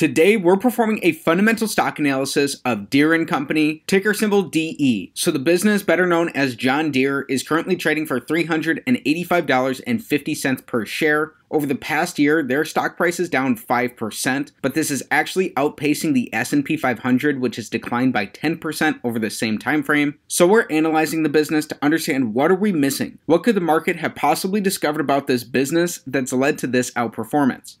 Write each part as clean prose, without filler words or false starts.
Today, we're performing a fundamental stock analysis of Deere & Company, ticker symbol DE. So the business, better known as John Deere, is currently trading for $385.50 per share. Over the past year, their stock price is down 5%, but this is actually outpacing the S&P 500, which has declined by 10% over the same time frame. So we're analyzing the business to understand, what are we missing? What could the market have possibly discovered about this business that's led to this outperformance?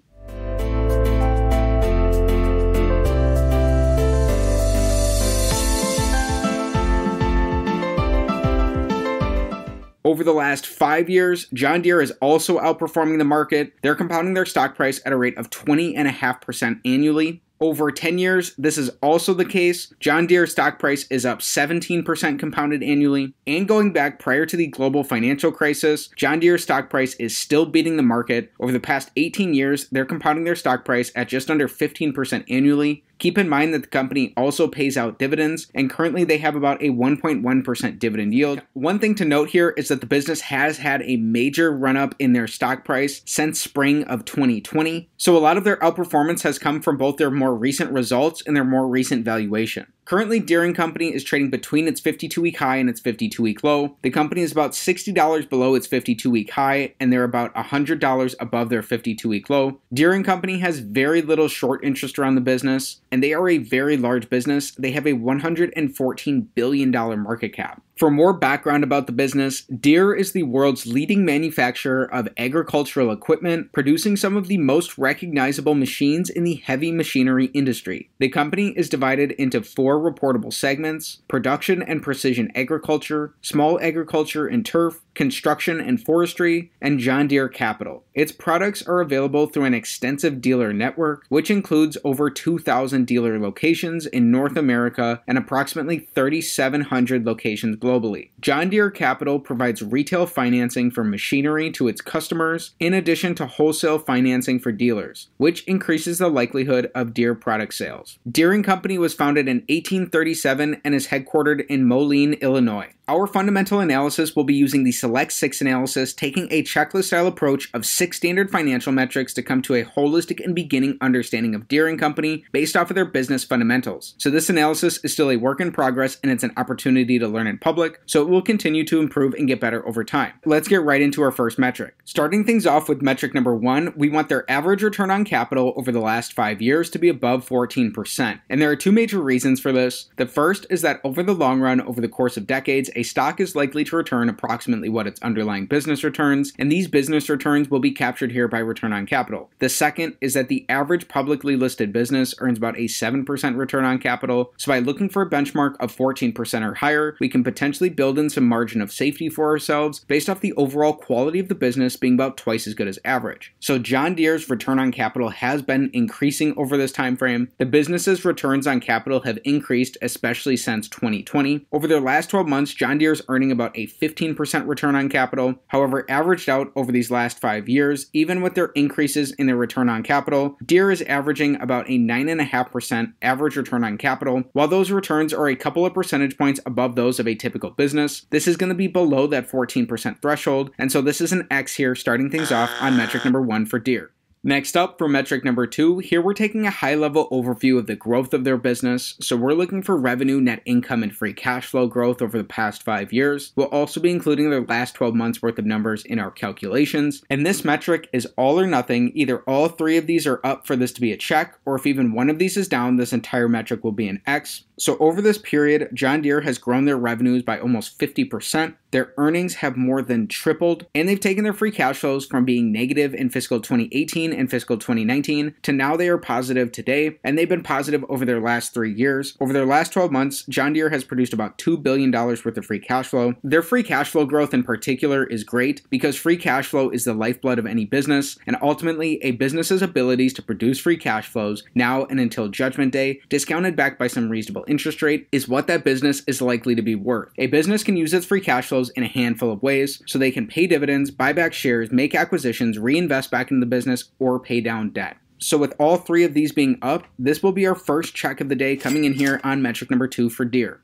Over the last 5 years, John Deere is also outperforming the market. They're compounding their stock price at a rate of 20.5% annually. Over 10 years, this is also the case. John Deere's stock price is up 17% compounded annually. And going back prior to the global financial crisis, John Deere's stock price is still beating the market. Over the past 18 years, they're compounding their stock price at just under 15% annually. Keep in mind that the company also pays out dividends, and currently they have about a 1.1% dividend yield. One thing to note here is that the business has had a major run-up in their stock price since spring of 2020. So a lot of their outperformance has come from both their more recent results and their more recent valuation. Currently, Deere & Company is trading between its 52-week high and its 52-week low. The company is about $60 below its 52-week high, and they're about $100 above their 52-week low. Deere & Company has very little short interest around the business, and they are a very large business. They have a $114 billion market cap. For more background about the business, Deere is the world's leading manufacturer of agricultural equipment, producing some of the most recognizable machines in the heavy machinery industry. The company is divided into four reportable segments: production and precision agriculture, small agriculture and turf, construction and forestry, and John Deere Capital. Its products are available through an extensive dealer network, which includes over 2,000 dealer locations in North America and approximately 3,700 locations globally. John Deere Capital provides retail financing for machinery to its customers, in addition to wholesale financing for dealers, which increases the likelihood of Deere product sales. Deere & Company was founded in 1837 and is headquartered in Moline, Illinois. Our fundamental analysis will be using the Select 6 analysis, taking a checklist-style approach of 6 standard financial metrics to come to a holistic and beginning understanding of Deere & Company based off of their business fundamentals. So this analysis is still a work in progress, and it's an opportunity to learn in public, so it will continue to improve and get better over time. Let's get right into our first metric. Starting things off with metric number 1, we want their average return on capital over the last 5 years to be above 14%. And there are 2 major reasons for this. The first is that over the long run, over the course of decades, a stock is likely to return approximately what its underlying business returns, and these business returns will be captured here by return on capital. The second is that the average publicly listed business earns about a 7% return on capital, so by looking for a benchmark of 14% or higher, we can potentially build in some margin of safety for ourselves based off the overall quality of the business being about twice as good as average. So John Deere's return on capital has been increasing over this time frame. The business's returns on capital have increased, especially since 2020. Over their last 12 months, John Deere is earning about a 15% return on capital. However, averaged out over these last 5 years, even with their increases in their return on capital, Deere is averaging about a 9.5% average return on capital. While those returns are a couple of percentage points above those of a typical business, this is going to be below that 14% threshold, and so this is an X here, starting things off on metric number 1 for Deere. Next up, for metric number 2, here we're taking a high-level overview of the growth of their business, so we're looking for revenue, net income, and free cash flow growth over the past 5 years. We'll also be including their last 12 months worth of numbers in our calculations, and this metric is all or nothing. Either all 3 of these are up for this to be a check, or if even one of these is down, this entire metric will be an X. So over this period, John Deere has grown their revenues by almost 50%, their earnings have more than tripled, and they've taken their free cash flows from being negative in fiscal 2018 and fiscal 2019 to now they are positive today, and they've been positive over their last 3 years. Over their last 12 months, John Deere has produced about $2 billion worth of free cash flow. Their free cash flow growth in particular is great because free cash flow is the lifeblood of any business, and ultimately a business's abilities to produce free cash flows now and until Judgment Day, discounted back by some reasonable interest rate, is what that business is likely to be worth. A business can use its free cash flows in a handful of ways, so they can pay dividends, buy back shares, make acquisitions, reinvest back into the business, or pay down debt. So with all 3 of these being up, this will be our first check of the day, coming in here on metric number 2 for Deere.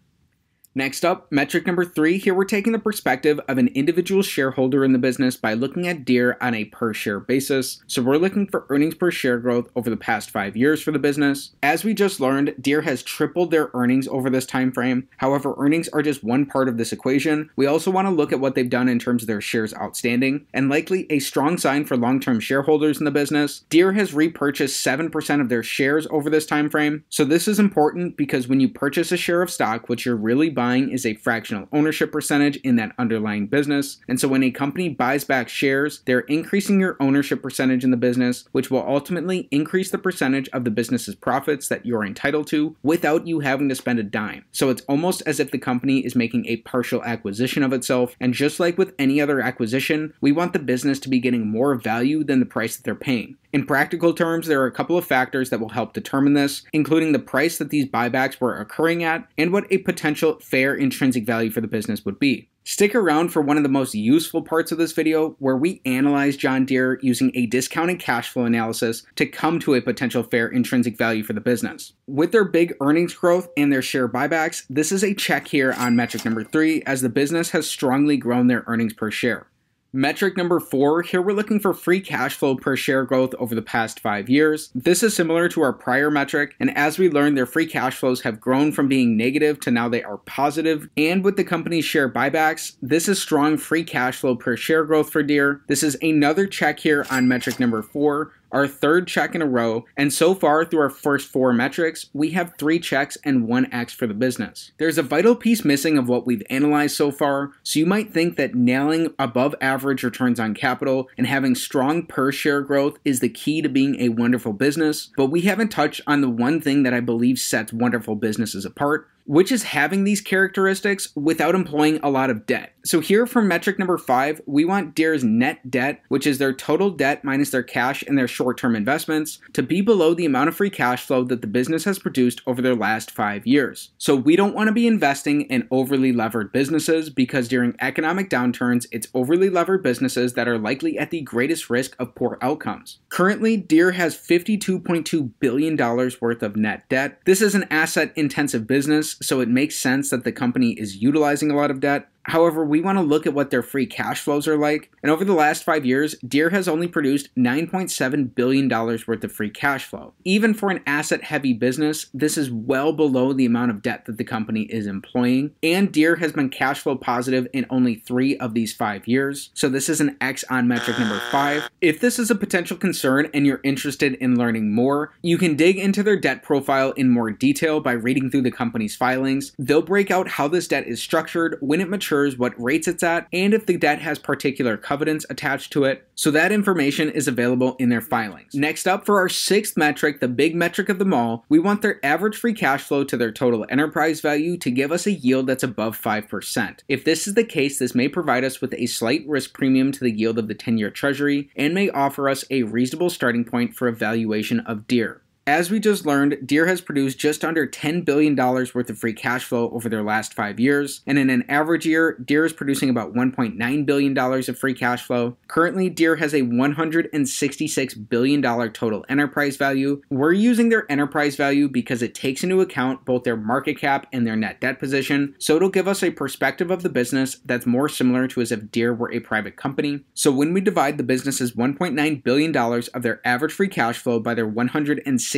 Next up, metric number 3, here we're taking the perspective of an individual shareholder in the business by looking at Deere on a per share basis. So we're looking for earnings per share growth over the past 5 years for the business. As we just learned, Deere has tripled their earnings over this time frame. However, earnings are just one part of this equation. We also want to look at what they've done in terms of their shares outstanding, and likely a strong sign for long-term shareholders in the business. Deere has repurchased 7% of their shares over this time frame. So this is important because when you purchase a share of stock, what you're really buying is a fractional ownership percentage in that underlying business. And so when a company buys back shares, they're increasing your ownership percentage in the business, which will ultimately increase the percentage of the business's profits that you're entitled to without you having to spend a dime. So it's almost as if the company is making a partial acquisition of itself. And just like with any other acquisition, we want the business to be getting more value than the price that they're paying. In practical terms, there are a couple of factors that will help determine this, including the price that these buybacks were occurring at and what a potential fair intrinsic value for the business would be. Stick around for one of the most useful parts of this video, where we analyze John Deere using a discounted cash flow analysis to come to a potential fair intrinsic value for the business. With their big earnings growth and their share buybacks, this is a check here on metric number 3, as the business has strongly grown their earnings per share. Metric number 4, here we're looking for free cash flow per share growth over the past 5 years. This is similar to our prior metric, and as we learned, their free cash flows have grown from being negative to now they are positive. And with the company's share buybacks, this is strong free cash flow per share growth for Deere. This is another check here on metric number 4. Our third check in a row, and so far through our first 4 metrics, we have 3 checks and 1 X for the business. There's a vital piece missing of what we've analyzed so far, so you might think that nailing above average returns on capital and having strong per share growth is the key to being a wonderful business, but we haven't touched on the one thing that I believe sets wonderful businesses apart, which is having these characteristics without employing a lot of debt. So here for metric number 5, we want Deere's net debt, which is their total debt minus their cash and their short-term investments, to be below the amount of free cash flow that the business has produced over their last 5 years. So we don't want to be investing in overly levered businesses, because during economic downturns, it's overly levered businesses that are likely at the greatest risk of poor outcomes. Currently, Deere has $52.2 billion worth of net debt. This is an asset-intensive business, so it makes sense that the company is utilizing a lot of debt. However, we want to look at what their free cash flows are like, and over the last 5 years, Deere has only produced $9.7 billion worth of free cash flow. Even for an asset-heavy business, this is well below the amount of debt that the company is employing, and Deere has been cash flow positive in only 3 of these 5 years, so this is an X on metric number 5. If this is a potential concern and you're interested in learning more, you can dig into their debt profile in more detail by reading through the company's filings. They'll break out how this debt is structured, when it matures, what rates it's at, and if the debt has particular covenants attached to it. So that information is available in their filings. Next up, for our 6th metric, the big metric of them all, we want their average free cash flow to their total enterprise value to give us a yield that's above 5%. If this is the case, this may provide us with a slight risk premium to the yield of the 10-year treasury and may offer us a reasonable starting point for a valuation of Deere. As we just learned, Deere has produced just under $10 billion worth of free cash flow over their last 5 years, and in an average year, Deere is producing about $1.9 billion of free cash flow. Currently, Deere has a $166 billion total enterprise value. We're using their enterprise value because it takes into account both their market cap and their net debt position, so it'll give us a perspective of the business that's more similar to as if Deere were a private company. So when we divide the business's $1.9 billion of their average free cash flow by their $166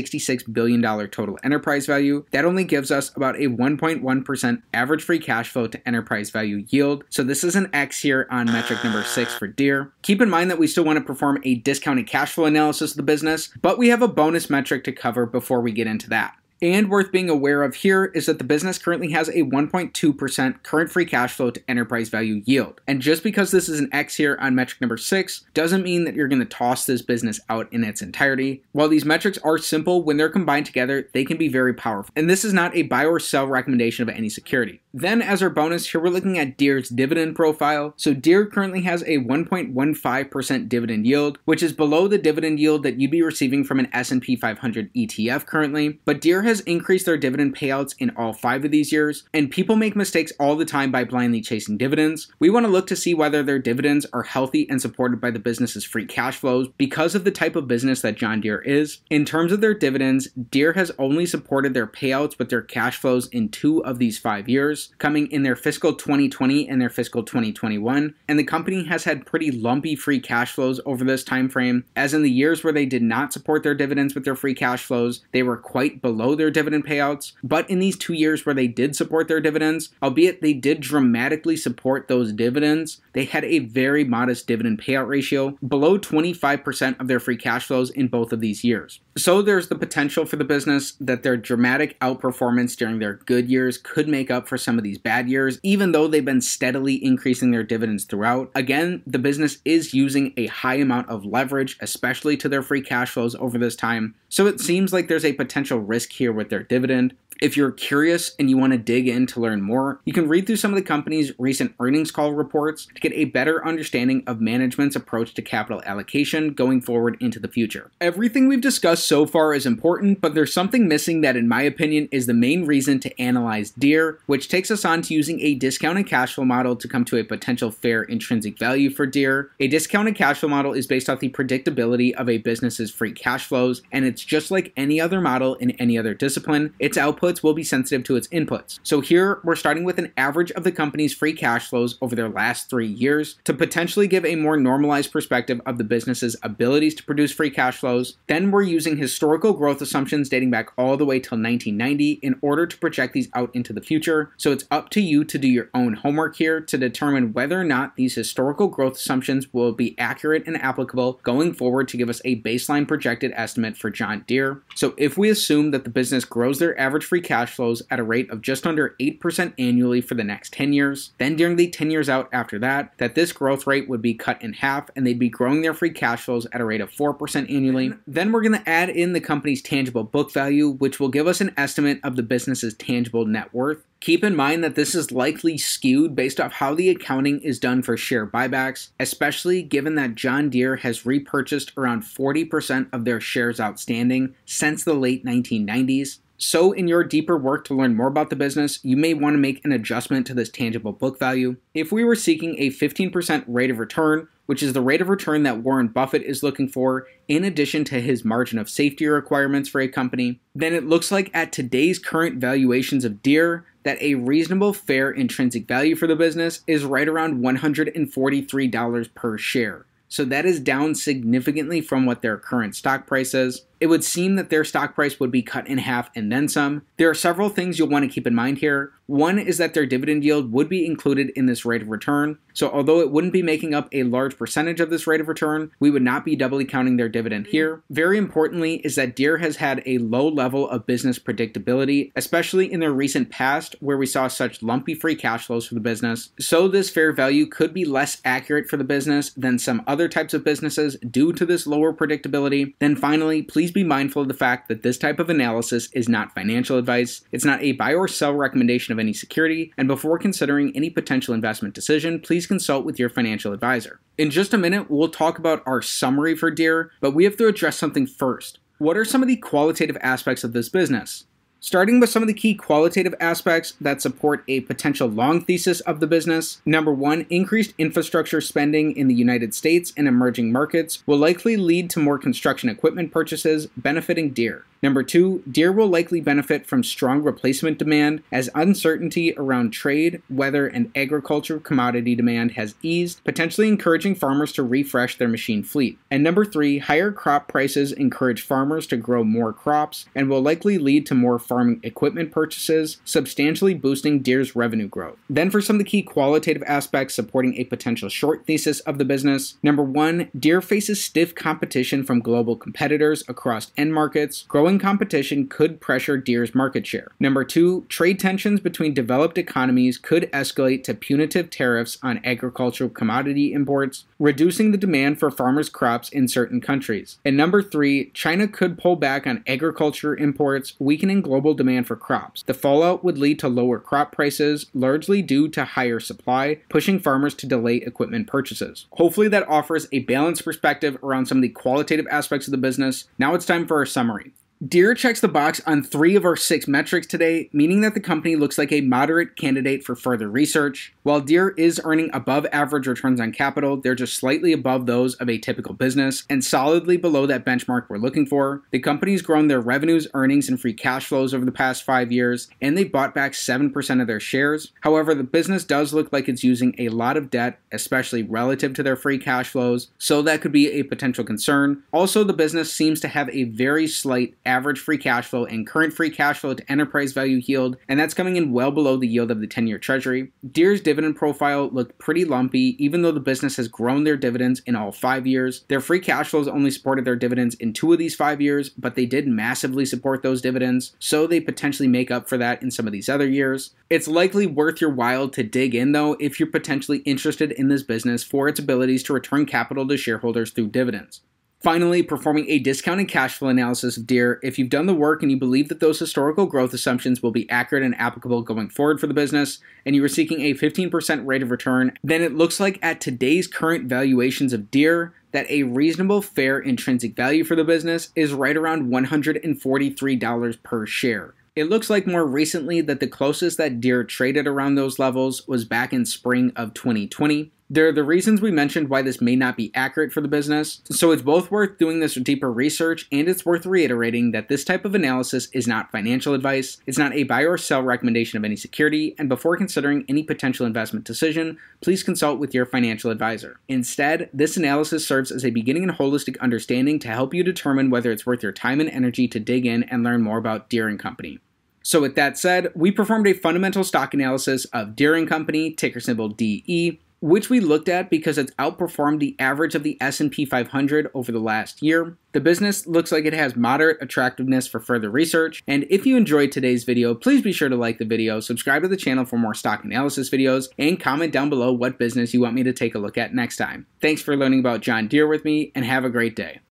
billion total enterprise value, that only gives us about a 1.1% average free cash flow to enterprise value yield. So this is an X here on metric number 6 for Deere. Keep in mind that we still want to perform a discounted cash flow analysis of the business, but we have a bonus metric to cover before we get into that. And worth being aware of here is that the business currently has a 1.2% current free cash flow to enterprise value yield. And just because this is an X here on metric number 6 doesn't mean that you're going to toss this business out in its entirety. While these metrics are simple, when they're combined together, they can be very powerful. And this is not a buy or sell recommendation of any security. Then as our bonus, here we're looking at Deere's dividend profile. So Deere currently has a 1.15% dividend yield, which is below the dividend yield that you'd be receiving from an S&P 500 ETF currently. But Deere has increased their dividend payouts in all 5 of these years, and people make mistakes all the time by blindly chasing dividends. We want to look to see whether their dividends are healthy and supported by the business's free cash flows because of the type of business that John Deere is. In terms of their dividends, Deere has only supported their payouts with their cash flows in 2 of these 5 years. orders coming in their fiscal 2020 and their fiscal 2021, and the company has had pretty lumpy free cash flows over this time frame, as in the years where they did not support their dividends with their free cash flows, they were quite below their dividend payouts. But in these 2 years where they did support their dividends, albeit they did dramatically support those dividends, they had a very modest dividend payout ratio, below 25% of their free cash flows in both of these years. So there's the potential for the business that their dramatic outperformance during their good years could make up for some of these bad years, even though they've been steadily increasing their dividends throughout. Again, the business is using a high amount of leverage, especially to their free cash flows over this time. So it seems like there's a potential risk here with their dividend. If you're curious and you want to dig in to learn more, you can read through some of the company's recent earnings call reports to get a better understanding of management's approach to capital allocation going forward into the future. Everything we've discussed so far is important, but there's something missing that, in my opinion, is the main reason to analyze Deere, which takes us on to using a discounted cash flow model to come to a potential fair intrinsic value for Deere. A discounted cash flow model is based off the predictability of a business's free cash flows, and it's just like any other model in any other discipline. Its output will be sensitive to its inputs. So here we're starting with an average of the company's free cash flows over their last 3 years to potentially give a more normalized perspective of the business's abilities to produce free cash flows. Then we're using historical growth assumptions dating back all the way till 1990 in order to project these out into the future. So it's up to you to do your own homework here to determine whether or not these historical growth assumptions will be accurate and applicable going forward to give us a baseline projected estimate for John Deere. So if we assume that the business grows their average free cash flows at a rate of just under 8% annually for the next 10 years. Then during the 10 years out after that this growth rate would be cut in half and they'd be growing their free cash flows at a rate of 4% annually. Then we're going to add in the company's tangible book value, which will give us an estimate of the business's tangible net worth. Keep in mind that this is likely skewed based off how the accounting is done for share buybacks, especially given that John Deere has repurchased around 40% of their shares outstanding since the late 1990s. So in your deeper work to learn more about the business, you may want to make an adjustment to this tangible book value. If we were seeking a 15% rate of return, which is the rate of return that Warren Buffett is looking for, in addition to his margin of safety requirements for a company, then it looks like at today's current valuations of Deere, that a reasonable fair intrinsic value for the business is right around $143 per share. So that is down significantly from what their current stock price is. It would seem that their stock price would be cut in half and then some. There are several things you'll want to keep in mind here. One is that their dividend yield would be included in this rate of return. So although it wouldn't be making up a large percentage of this rate of return, we would not be doubly counting their dividend here. Very importantly is that Deere has had a low level of business predictability, especially in their recent past where we saw such lumpy free cash flows for the business. So this fair value could be less accurate for the business than some other types of businesses due to this lower predictability. Then finally, please be mindful of the fact that this type of analysis is not financial advice. It's not a buy or sell recommendation of any security, and before considering any potential investment decision, please consult with your financial advisor. In just a minute, we'll talk about our summary for Deere, but we have to address something first. What are some of the qualitative aspects of this business? Starting with some of the key qualitative aspects that support a potential long thesis of the business. Number one, increased infrastructure spending in the United States and emerging markets will likely lead to more construction equipment purchases, benefiting Deere. Number two, Deere will likely benefit from strong replacement demand as uncertainty around trade, weather, and agriculture commodity demand has eased, potentially encouraging farmers to refresh their machine fleet. And number three, higher crop prices encourage farmers to grow more crops and will likely lead to more farming equipment purchases, substantially boosting Deere's revenue growth. Then for some of the key qualitative aspects supporting a potential short thesis of the business. Number one, Deere faces stiff competition from global competitors across end markets. Growing competition could pressure Deere's market share. Number two, trade tensions between developed economies could escalate to punitive tariffs on agricultural commodity imports, reducing the demand for farmers' crops in certain countries. And number three, China could pull back on agriculture imports, weakening global demand for crops. The fallout would lead to lower crop prices, largely due to higher supply, pushing farmers to delay equipment purchases. Hopefully that offers a balanced perspective around some of the qualitative aspects of the business. Now it's time for our summary. Deere checks the box on 3 of our 6 metrics today, meaning that the company looks like a moderate candidate for further research. While Deere is earning above average returns on capital, they're just slightly above those of a typical business and solidly below that benchmark we're looking for. The company's grown their revenues, earnings, and free cash flows over the past 5 years, and they bought back 7% of their shares. However, the business does look like it's using a lot of debt, especially relative to their free cash flows, so that could be a potential concern. Also, the business seems to have a very slight average free cash flow and current free cash flow to enterprise value yield, and that's coming in well below the yield of the 10-year Treasury. Deere's dividend profile looked pretty lumpy, even though the business has grown their dividends in all 5 years. Their free cash flows only supported their dividends in 2 of these 5 years, but they did massively support those dividends, so they potentially make up for that in some of these other years. It's likely worth your while to dig in, though, if you're potentially interested in this business for its abilities to return capital to shareholders through dividends. Finally, performing a discounted cash flow analysis of Deere. If you've done the work and you believe that those historical growth assumptions will be accurate and applicable going forward for the business, and you were seeking a 15% rate of return, then it looks like at today's current valuations of Deere, that a reasonable, fair intrinsic value for the business is right around $143 per share. It looks like more recently that the closest that Deere traded around those levels was back in spring of 2020. There are the reasons we mentioned why this may not be accurate for the business, so it's both worth doing this deeper research and it's worth reiterating that this type of analysis is not financial advice, it's not a buy or sell recommendation of any security, and before considering any potential investment decision, please consult with your financial advisor. Instead, this analysis serves as a beginning and holistic understanding to help you determine whether it's worth your time and energy to dig in and learn more about Deere & Company. So with that said, we performed a fundamental stock analysis of Deere & Company, ticker symbol DE, which we looked at because it's outperformed the average of the S&P 500 over the last year. The business looks like it has moderate attractiveness for further research, and if you enjoyed today's video, please be sure to like the video, subscribe to the channel for more stock analysis videos, and comment down below what business you want me to take a look at next time. Thanks for learning about John Deere with me, and have a great day.